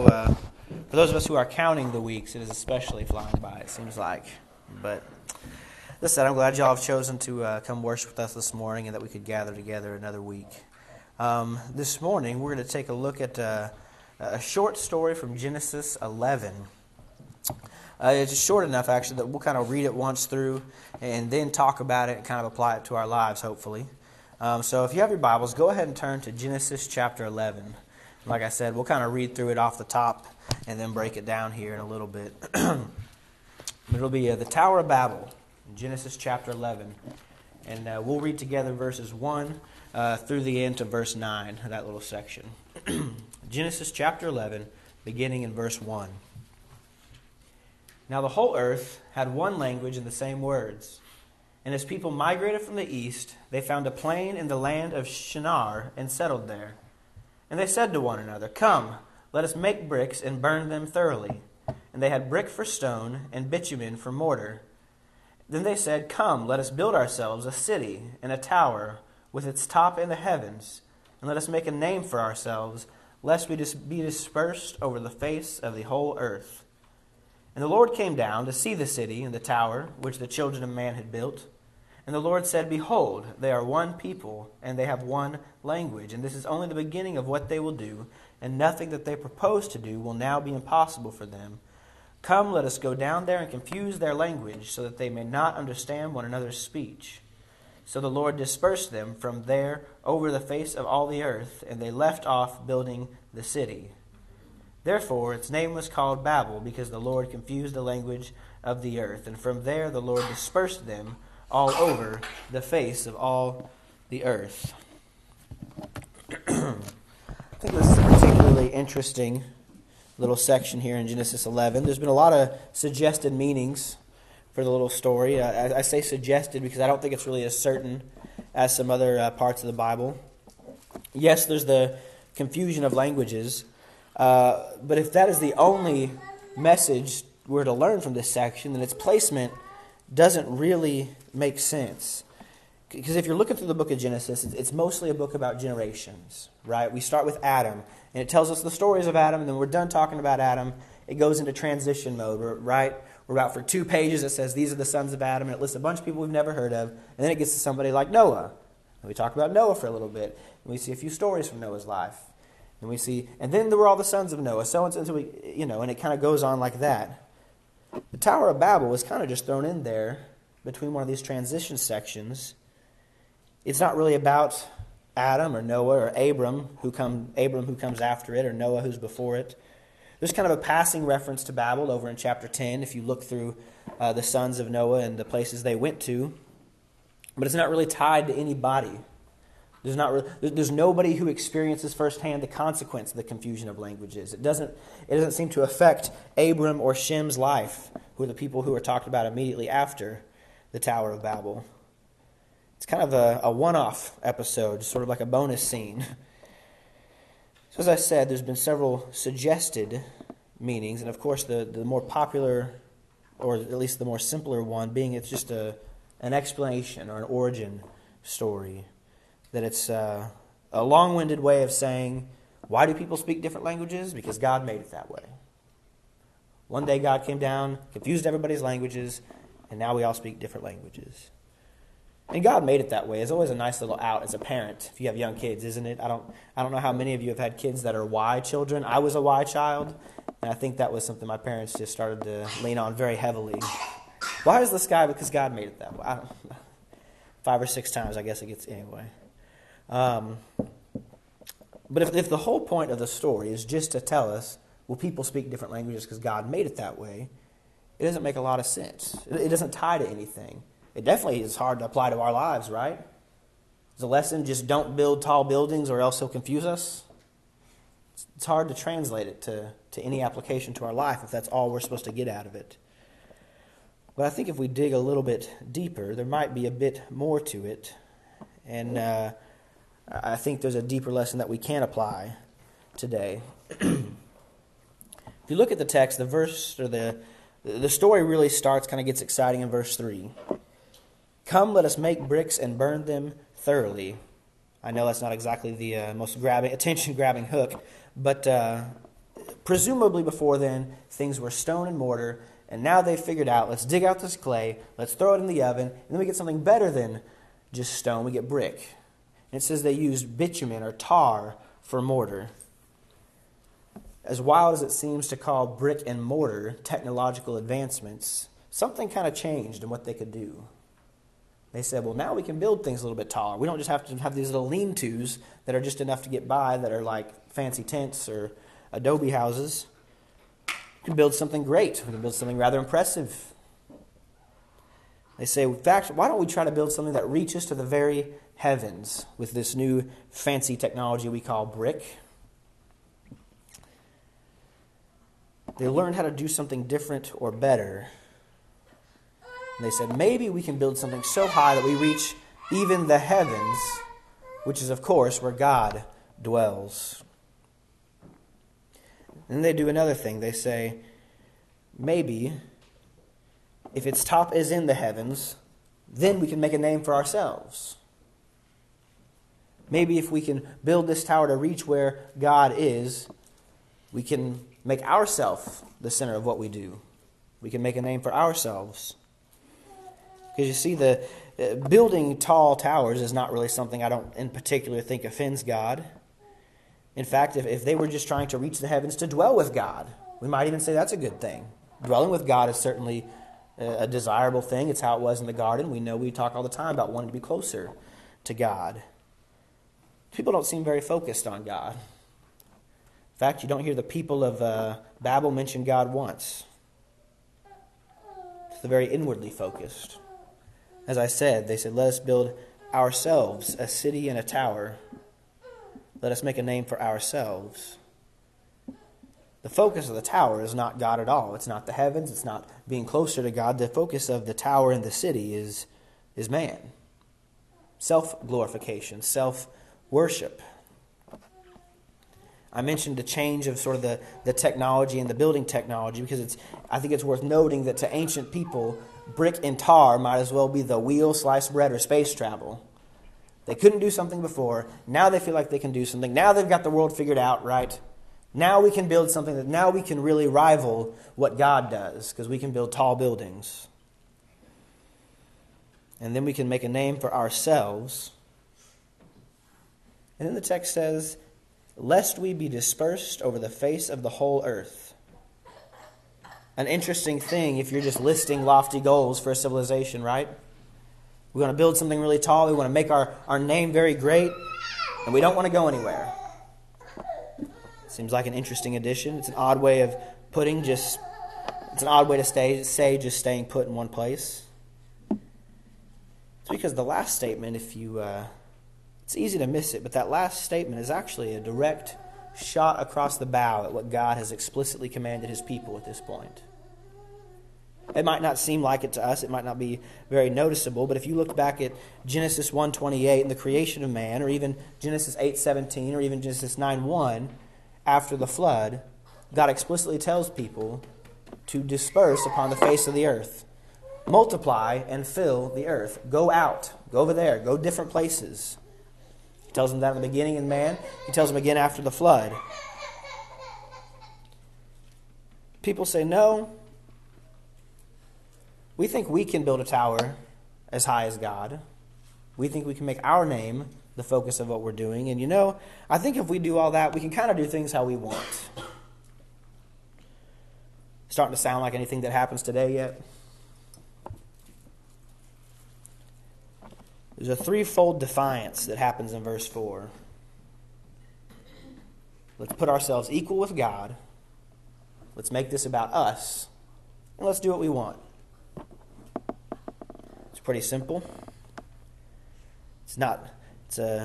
For those of us who are counting the weeks, it is especially flying by, it seems like. But that said, I'm glad y'all have chosen to come worship with us this morning and that we could gather together another week. This morning, we're going to take a look at a short story from Genesis 11. It's short enough, actually, that we'll kind of read it once through and then talk about it and kind of apply it to our lives, hopefully. So if you have your Bibles, go ahead and turn to Genesis chapter 11. Like I said, we'll kind of read through it off the top and then break it down here in a little bit. It'll be the Tower of Babel, Genesis chapter 11. And we'll read together verses 1 through the end to verse 9, that little section. Genesis chapter 11, beginning in verse 1. Now the whole earth had one language and the same words. And as people migrated from the east, they found a plain in the land of Shinar and settled there. And they said to one another, "Come, let us make bricks and burn them thoroughly." And they had brick for stone and bitumen for mortar. Then they said, "Come, let us build ourselves a city and a tower with its top in the heavens, and let us make a name for ourselves, lest we be dispersed over the face of the whole earth." And the Lord came down to see the city and the tower which the children of man had built. And the Lord said, "Behold, they are one people, and they have one language, and this is only the beginning of what they will do, and nothing that they propose to do will now be impossible for them. Come, let us go down there and confuse their language, so that they may not understand one another's speech." So the Lord dispersed them from there over the face of all the earth, and they left off building the city. Therefore its name was called Babel, because the Lord confused the language of the earth, and from there the Lord dispersed them all over the face of all the earth. I think this is a particularly interesting little section here in Genesis 11. There's been a lot of suggested meanings for the little story. I say suggested because I don't think it's really as certain as some other parts of the Bible. Yes, there's the confusion of languages, but if that is the only message we're to learn from this section, then its placement doesn't really make sense. Because if you're looking through the book of Genesis, it's mostly a book about generations, right? We start with Adam, and it tells us the stories of Adam, and then we're done talking about Adam. It goes into transition mode, right? We're about for 2 pages. It says, these are the sons of Adam, and it lists a bunch of people we've never heard of. And then it gets to somebody like Noah. And we talk about Noah for a little bit, and we see a few stories from Noah's life. And we see, and then there were all the sons of Noah, so and so, and it kind of goes on like that. The Tower of Babel was kind of just thrown in there between one of these transition sections. It's not really about Adam or Noah or Abram who comes after it or Noah who's before it. There's kind of a passing reference to Babel over in chapter 10 if you look through the sons of Noah and the places they went to. But it's not really tied to anybody. There's nobody who experiences firsthand the consequence of the confusion of languages. It doesn't seem to affect Abram or Shem's life, who are the people who are talked about immediately after the Tower of Babel. It's kind of a one-off episode, sort of like a bonus scene. So as I said, there's been several suggested meanings, and of course the more popular, or at least the more simpler one, being it's just an explanation or an origin story. That it's a long-winded way of saying, why do people speak different languages? Because God made it that way. One day God came down, confused everybody's languages, and now we all speak different languages. And God made it that way. It's always a nice little out as a parent, if you have young kids, isn't it? I don't know how many of you have had kids that are Y children. I was a Y child, and I think that was something my parents just started to lean on very heavily. Why is the sky? Because God made it that way. 5 or 6 times, I guess it gets anyway. But if the whole point of the story is just to tell us, well, people speak different languages because God made it that way, it doesn't make a lot of sense. It doesn't tie to anything. It definitely is hard to apply to our lives, right? The lesson, just don't build tall buildings or else he'll confuse us. It's hard to translate it to any application to our life if that's all we're supposed to get out of it. But I think if we dig a little bit deeper, there might be a bit more to it. And I think there's a deeper lesson that we can apply today. If you look at the text, the story really starts, kind of gets exciting in verse 3. Come, let us make bricks and burn them thoroughly. I know that's not exactly the most attention-grabbing hook, but Presumably before then, things were stone and mortar, and now they figured out, let's dig out this clay, let's throw it in the oven, and then we get something better than just stone, we get brick. And it says they used bitumen or tar for mortar. As wild as it seems to call brick and mortar technological advancements, something kind of changed in what they could do. They said, well, now we can build things a little bit taller. We don't just have to have these little lean-tos that are just enough to get by, that are like fancy tents or adobe houses. We can build something great. We can build something rather impressive. They say, in fact, why don't we try to build something that reaches to the very heavens with this new fancy technology we call brick? They learned how to do something different or better. And they said, maybe we can build something so high that we reach even the heavens, which is, of course, where God dwells. And they do another thing. They say, maybe if its top is in the heavens, then we can make a name for ourselves. Maybe if we can build this tower to reach where God is, we can make ourselves the center of what we do. We can make a name for ourselves. Because you see, the building tall towers is not really something I don't in particular think offends God. In fact, if they were just trying to reach the heavens to dwell with God, we might even say that's a good thing. Dwelling with God is certainly a desirable thing. It's how it was in the garden. We know we talk all the time about wanting to be closer to God. People don't seem very focused on God. In fact, you don't hear the people of Babel mention God once. It's the very inwardly focused. As I said, they said, let us build ourselves a city and a tower. Let us make a name for ourselves. The focus of the tower is not God at all. It's not the heavens. It's not being closer to God. The focus of the tower and the city is man. Self-glorification, self-worship. I mentioned the change of sort of the technology and the building technology because I think it's worth noting that to ancient people, brick and tar might as well be the wheel, sliced bread, or space travel. They couldn't do something before. Now they feel like they can do something. Now they've got the world figured out, right? Now we can build something that now we can really rival what God does because we can build tall buildings. And then we can make a name for ourselves. And then the text says, lest we be dispersed over the face of the whole earth. An interesting thing if you're just listing lofty goals for a civilization, right? We want to build something really tall. We want to make our name very great. And we don't want to go anywhere. Seems like an interesting addition. It's an odd way of putting just... It's an odd way to say just staying put in one place. It's because the last statement, if you... It's easy to miss it, but that last statement is actually a direct shot across the bow at what God has explicitly commanded his people at this point. It might not seem like it to us. It might not be very noticeable, but if you look back at Genesis 1:28 and the creation of man, or even Genesis 8:17, or even Genesis 9:1, after the flood, God explicitly tells people to disperse upon the face of the earth. Multiply and fill the earth. Go out. Go over there. Go different places. He tells them that in the beginning in man. He tells them again after the flood. People say, no, we think we can build a tower as high as God. We think we can make our name the focus of what we're doing. And I think if we do all that, we can kind of do things how we want. Starting to sound like anything that happens today yet? There's a threefold defiance that happens in verse 4. Let's put ourselves equal with God. Let's make this about us. And let's do what we want. It's pretty simple. It's a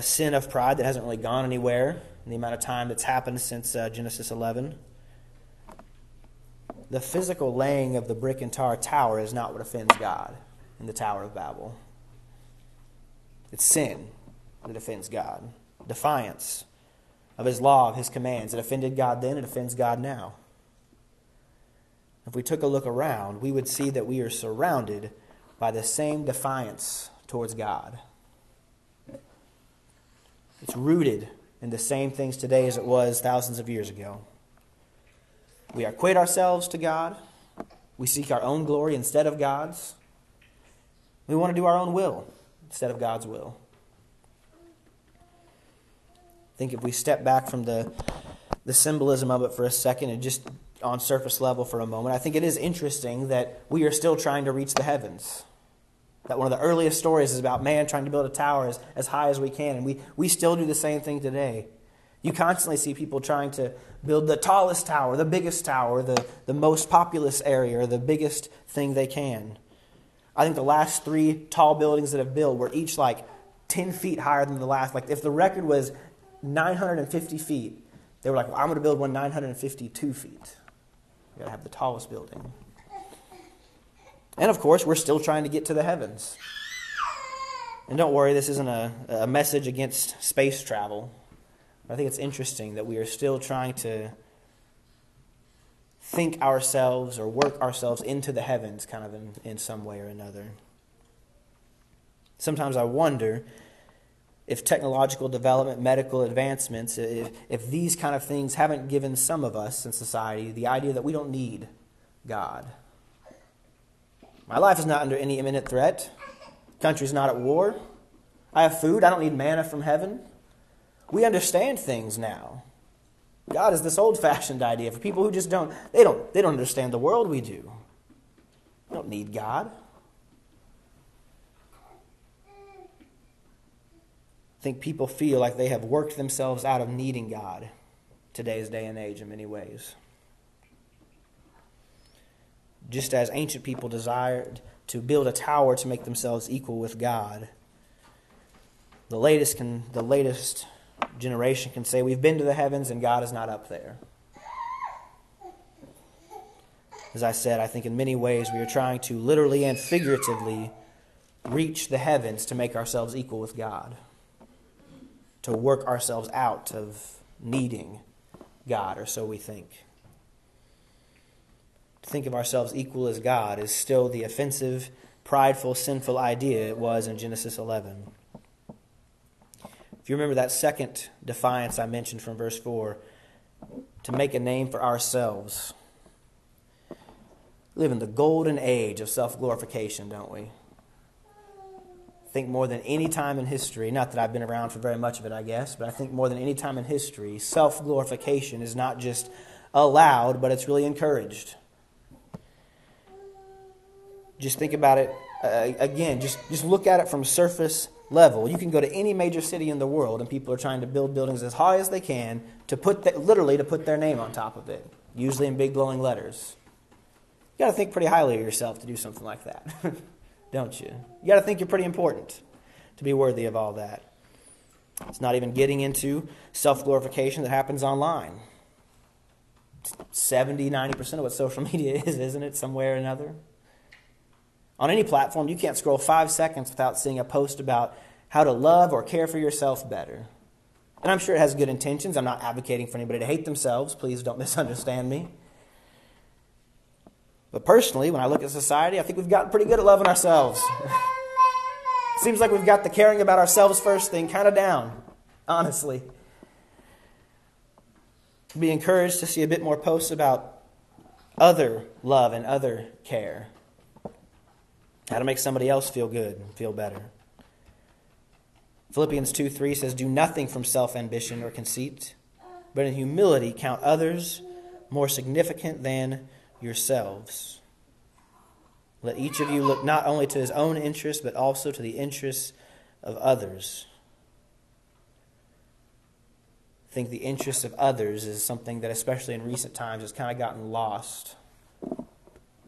sin of pride that hasn't really gone anywhere in the amount of time that's happened since Genesis 11. The physical laying of the brick and tar tower is not what offends God in the Tower of Babel. It's sin that offends God. Defiance of his law, of his commands. It offended God then, it offends God now. If we took a look around, we would see that we are surrounded by the same defiance towards God. It's rooted in the same things today as it was thousands of years ago. We acquit ourselves to God. We seek our own glory instead of God's. We want to do our own will instead of God's will. I think if we step back from the symbolism of it for a second and just on surface level for a moment, I think it is interesting that we are still trying to reach the heavens. That one of the earliest stories is about man trying to build a tower as high as we can, and we still do the same thing today. You constantly see people trying to build the tallest tower, the biggest tower, the most populous area, or the biggest thing they can. I think the last three tall buildings that have built were each like 10 feet higher than the last. Like if the record was 950 feet, they were like, well, I'm going to build one 952 feet. We've got to have the tallest building. And of course, we're still trying to get to the heavens. And don't worry, this isn't a message against space travel. I think it's interesting that we are still trying to think ourselves or work ourselves into the heavens kind of in some way or another. Sometimes I wonder if technological development, medical advancements, if these kind of things haven't given some of us in society the idea that we don't need God. My life is not under any imminent threat. Country's not at war. I have food. I don't need manna from heaven. We understand things now. God is this old-fashioned idea for people who just don't understand the world we do. We don't need God. I think people feel like they have worked themselves out of needing God today's day and age in many ways. Just as ancient people desired to build a tower to make themselves equal with God, the latest generation can say, we've been to the heavens and God is not up there. As I said, I think in many ways we are trying to literally and figuratively reach the heavens to make ourselves equal with God, to work ourselves out of needing God, or so we think. To think of ourselves equal as God is still the offensive, prideful, sinful idea it was in Genesis 11. If you remember that second defiance I mentioned from verse 4, to make a name for ourselves. We live in the golden age of self-glorification, don't we? I think more than any time in history, not that I've been around for very much of it, I guess, but I think more than any time in history, self-glorification is not just allowed, but it's really encouraged. Just think about it again. Just look at it from surface level. You can go to any major city in the world and people are trying to build buildings as high as they can to put their name on top of it, usually in big glowing letters. You got to think pretty highly of yourself to do something like that, don't you? You got to think you're pretty important to be worthy of all that. It's not even getting into self-glorification that happens online. It's 70, 90% of what social media is, isn't it, somewhere or another? On any platform, you can't scroll 5 seconds without seeing a post about how to love or care for yourself better. And I'm sure it has good intentions. I'm not advocating for anybody to hate themselves. Please don't misunderstand me. But personally, when I look at society, I think we've gotten pretty good at loving ourselves. Seems like we've got the caring about ourselves first thing kind of down, honestly. I'd be encouraged to see a bit more posts about other love and other care. How to make somebody else feel good and feel better. Philippians 2:3 says, do nothing from self-ambition or conceit, but in humility count others more significant than yourselves. Let each of you look not only to his own interests, but also to the interests of others. I think the interests of others is something that, especially in recent times, has kind of gotten lost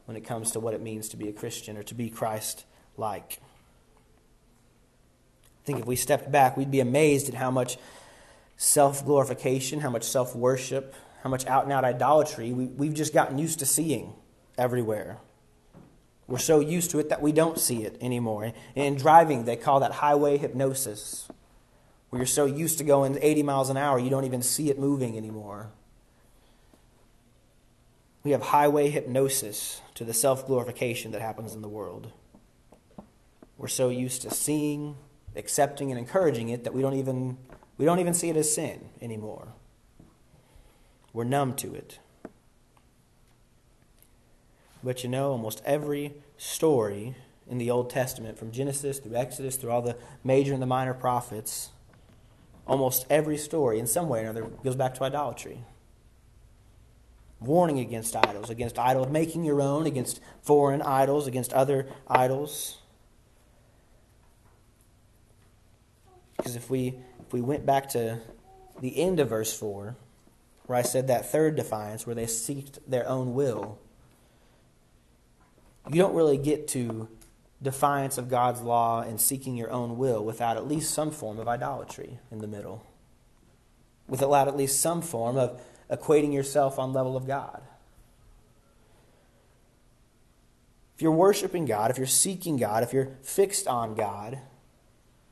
when it comes to what it means to be a Christian or to be Christ-like. I think if we stepped back, we'd be amazed at how much self-glorification, how much self-worship, how much out-and-out idolatry we've just gotten used to seeing everywhere. We're so used to it that we don't see it anymore. And in driving, they call that highway hypnosis, where you're so used to going 80 miles an hour, you don't even see it moving anymore. We have highway hypnosis to the self-glorification that happens in the world. We're so used to seeing, accepting, and encouraging it that we don't even see it as sin anymore. We're numb to it. But you know, almost every story in the Old Testament, from Genesis through Exodus, through all the major and the minor prophets, almost every story in some way or another goes back to idolatry. Warning against idols, making your own, against foreign idols, against other idols. Because if we went back to the end of verse 4, where I said that third defiance, where they seeked their own will, you don't really get to defiance of God's law and seeking your own will without at least some form of idolatry in the middle. Without at least some form of equating yourself on level of God. If you're worshiping God, if you're seeking God, if you're fixed on God,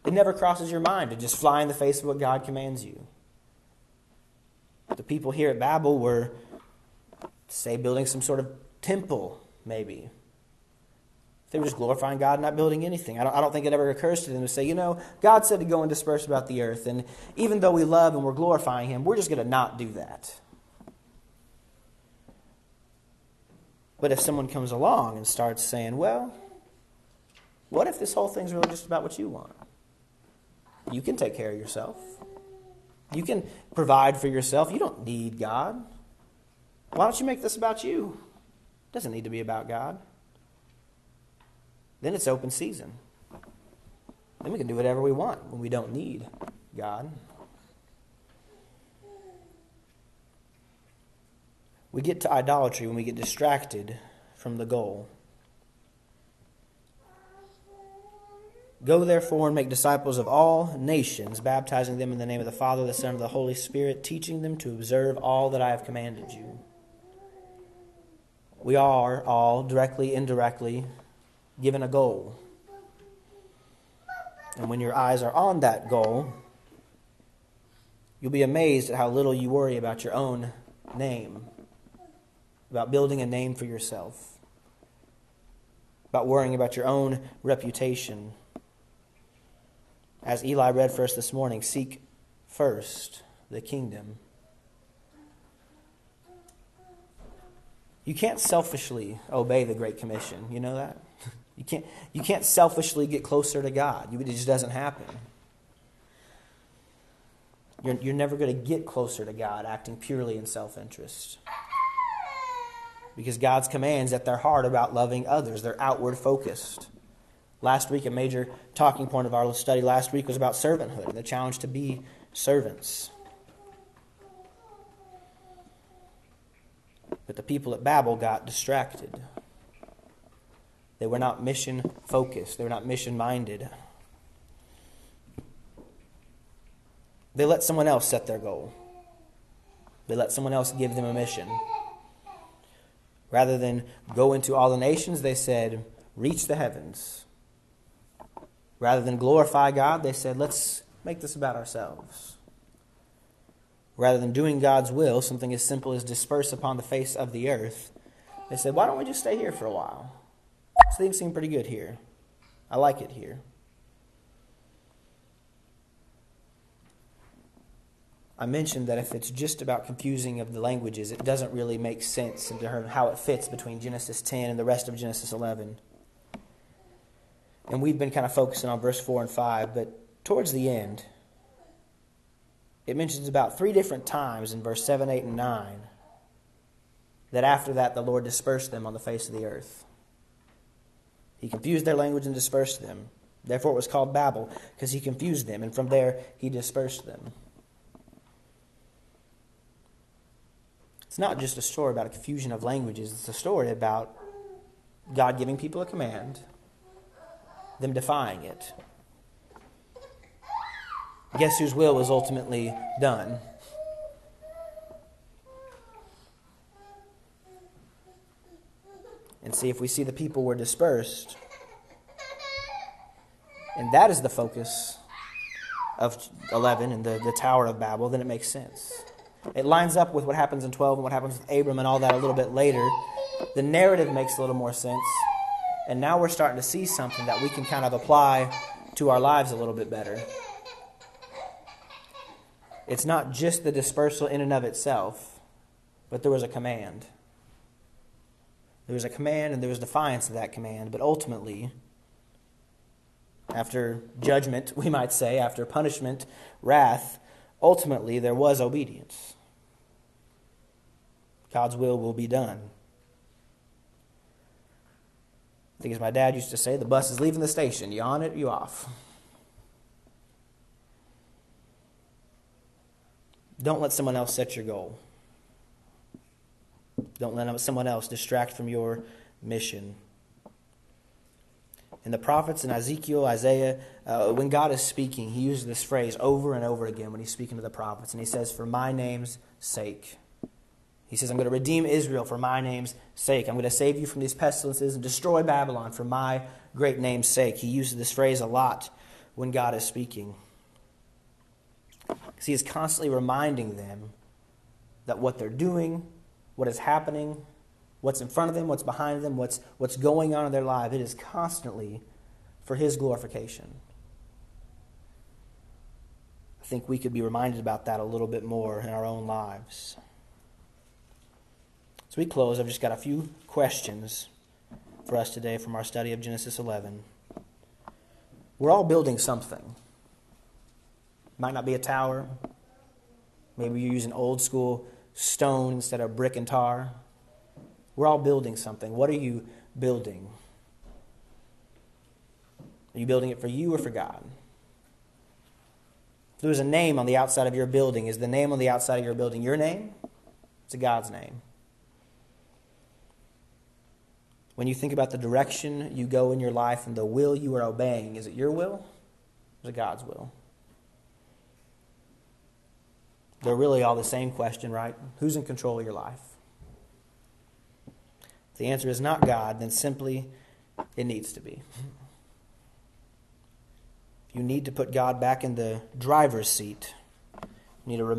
it never crosses your mind to just fly in the face of what God commands you. The people here at Babel were, say, building some sort of temple, maybe. They were just glorifying God and not building anything. I don't think it ever occurs to them to say, you know, God said to go and disperse about the earth, and even though we love and we're glorifying him, we're just going to not do that. But if someone comes along and starts saying, well, what if this whole thing's really just about what you want? You can take care of yourself. You can provide for yourself. You don't need God. Why don't you make this about you? It doesn't need to be about God. Then it's open season. Then we can do whatever we want when we don't need God. We get to idolatry when we get distracted from the goal. Go therefore and make disciples of all nations, baptizing them in the name of the Father, the Son, and of the Holy Spirit, teaching them to observe all that I have commanded you. We are all, directly, indirectly, given a goal. And when your eyes are on that goal, you'll be amazed at how little you worry about your own name, about building a name for yourself, about worrying about your own reputation. As Eli read for us this morning, seek first the kingdom. You can't selfishly obey the Great Commission. You know that? You can't selfishly get closer to God. It just doesn't happen. You're never going to get closer to God acting purely in self-interest. Because God's commands at their heart about loving others, they're outward focused. Last week, a major talking point of our study last week was about servanthood and the challenge to be servants. But the people at Babel got distracted. They were not mission-focused. They were not mission-minded. They let someone else set their goal. They let someone else give them a mission. Rather than go into all the nations, they said, reach the heavens. Rather than glorify God, they said, let's make this about ourselves. Rather than doing God's will, something as simple as disperse upon the face of the earth, they said, why don't we just stay here for a while? Things seem pretty good here. I like it here. I mentioned that if it's just about confusing of the languages, it doesn't really make sense in terms of how it fits between Genesis 10 and the rest of Genesis 11. And we've been kind of focusing on verse 4 and 5, but towards the end, it mentions about three different times in verse 7, 8, and 9 that after that the Lord dispersed them on the face of the earth. He confused their language and dispersed them. Therefore it was called Babel, because he confused them, and from there he dispersed them. It's not just a story about a confusion of languages. It's a story about God giving people a command, them defying it. Guess whose will was ultimately done? And see, if we see the people were dispersed, and that is the focus of 11 and the Tower of Babel, then it makes sense. It lines up with what happens in 12 and what happens with Abram and all that a little bit later. The narrative makes a little more sense. And now we're starting to see something that we can kind of apply to our lives a little bit better. It's not just the dispersal in and of itself, but there was a command. There was a command and there was defiance to that command, but ultimately, after judgment, we might say, after punishment, wrath, ultimately there was obedience. God's will be done. I think as my dad used to say, the bus is leaving the station. You on it, you off. Don't let someone else set your goal. Don't let someone else distract from your mission. In the prophets, in Ezekiel, Isaiah, when God is speaking, he uses this phrase over and over again when he's speaking to the prophets. And he says, for my name's sake. He says, I'm going to redeem Israel for my name's sake. I'm going to save you from these pestilences and destroy Babylon for my great name's sake. He uses this phrase a lot when God is speaking, because he is constantly reminding them that what they're doing, what is happening, what's in front of them, what's behind them, what's going on in their life, it is constantly for his glorification. I think we could be reminded about that a little bit more in our own lives. As we close, I've just got a few questions for us today from our study of Genesis 11. We're all building something. Might not be a tower. Maybe you're using old school stone instead of brick and tar. We're all building something. What are you building? Are you building it for you or for God? If there's a name on the outside of your building, is the name on the outside of your building your name? It's God's name. When you think about the direction you go in your life and the will you are obeying, is it your will or is it God's will? They're really all the same question, right? Who's in control of your life? If the answer is not God, then simply it needs to be. You need to put God back in the driver's seat. You need to remove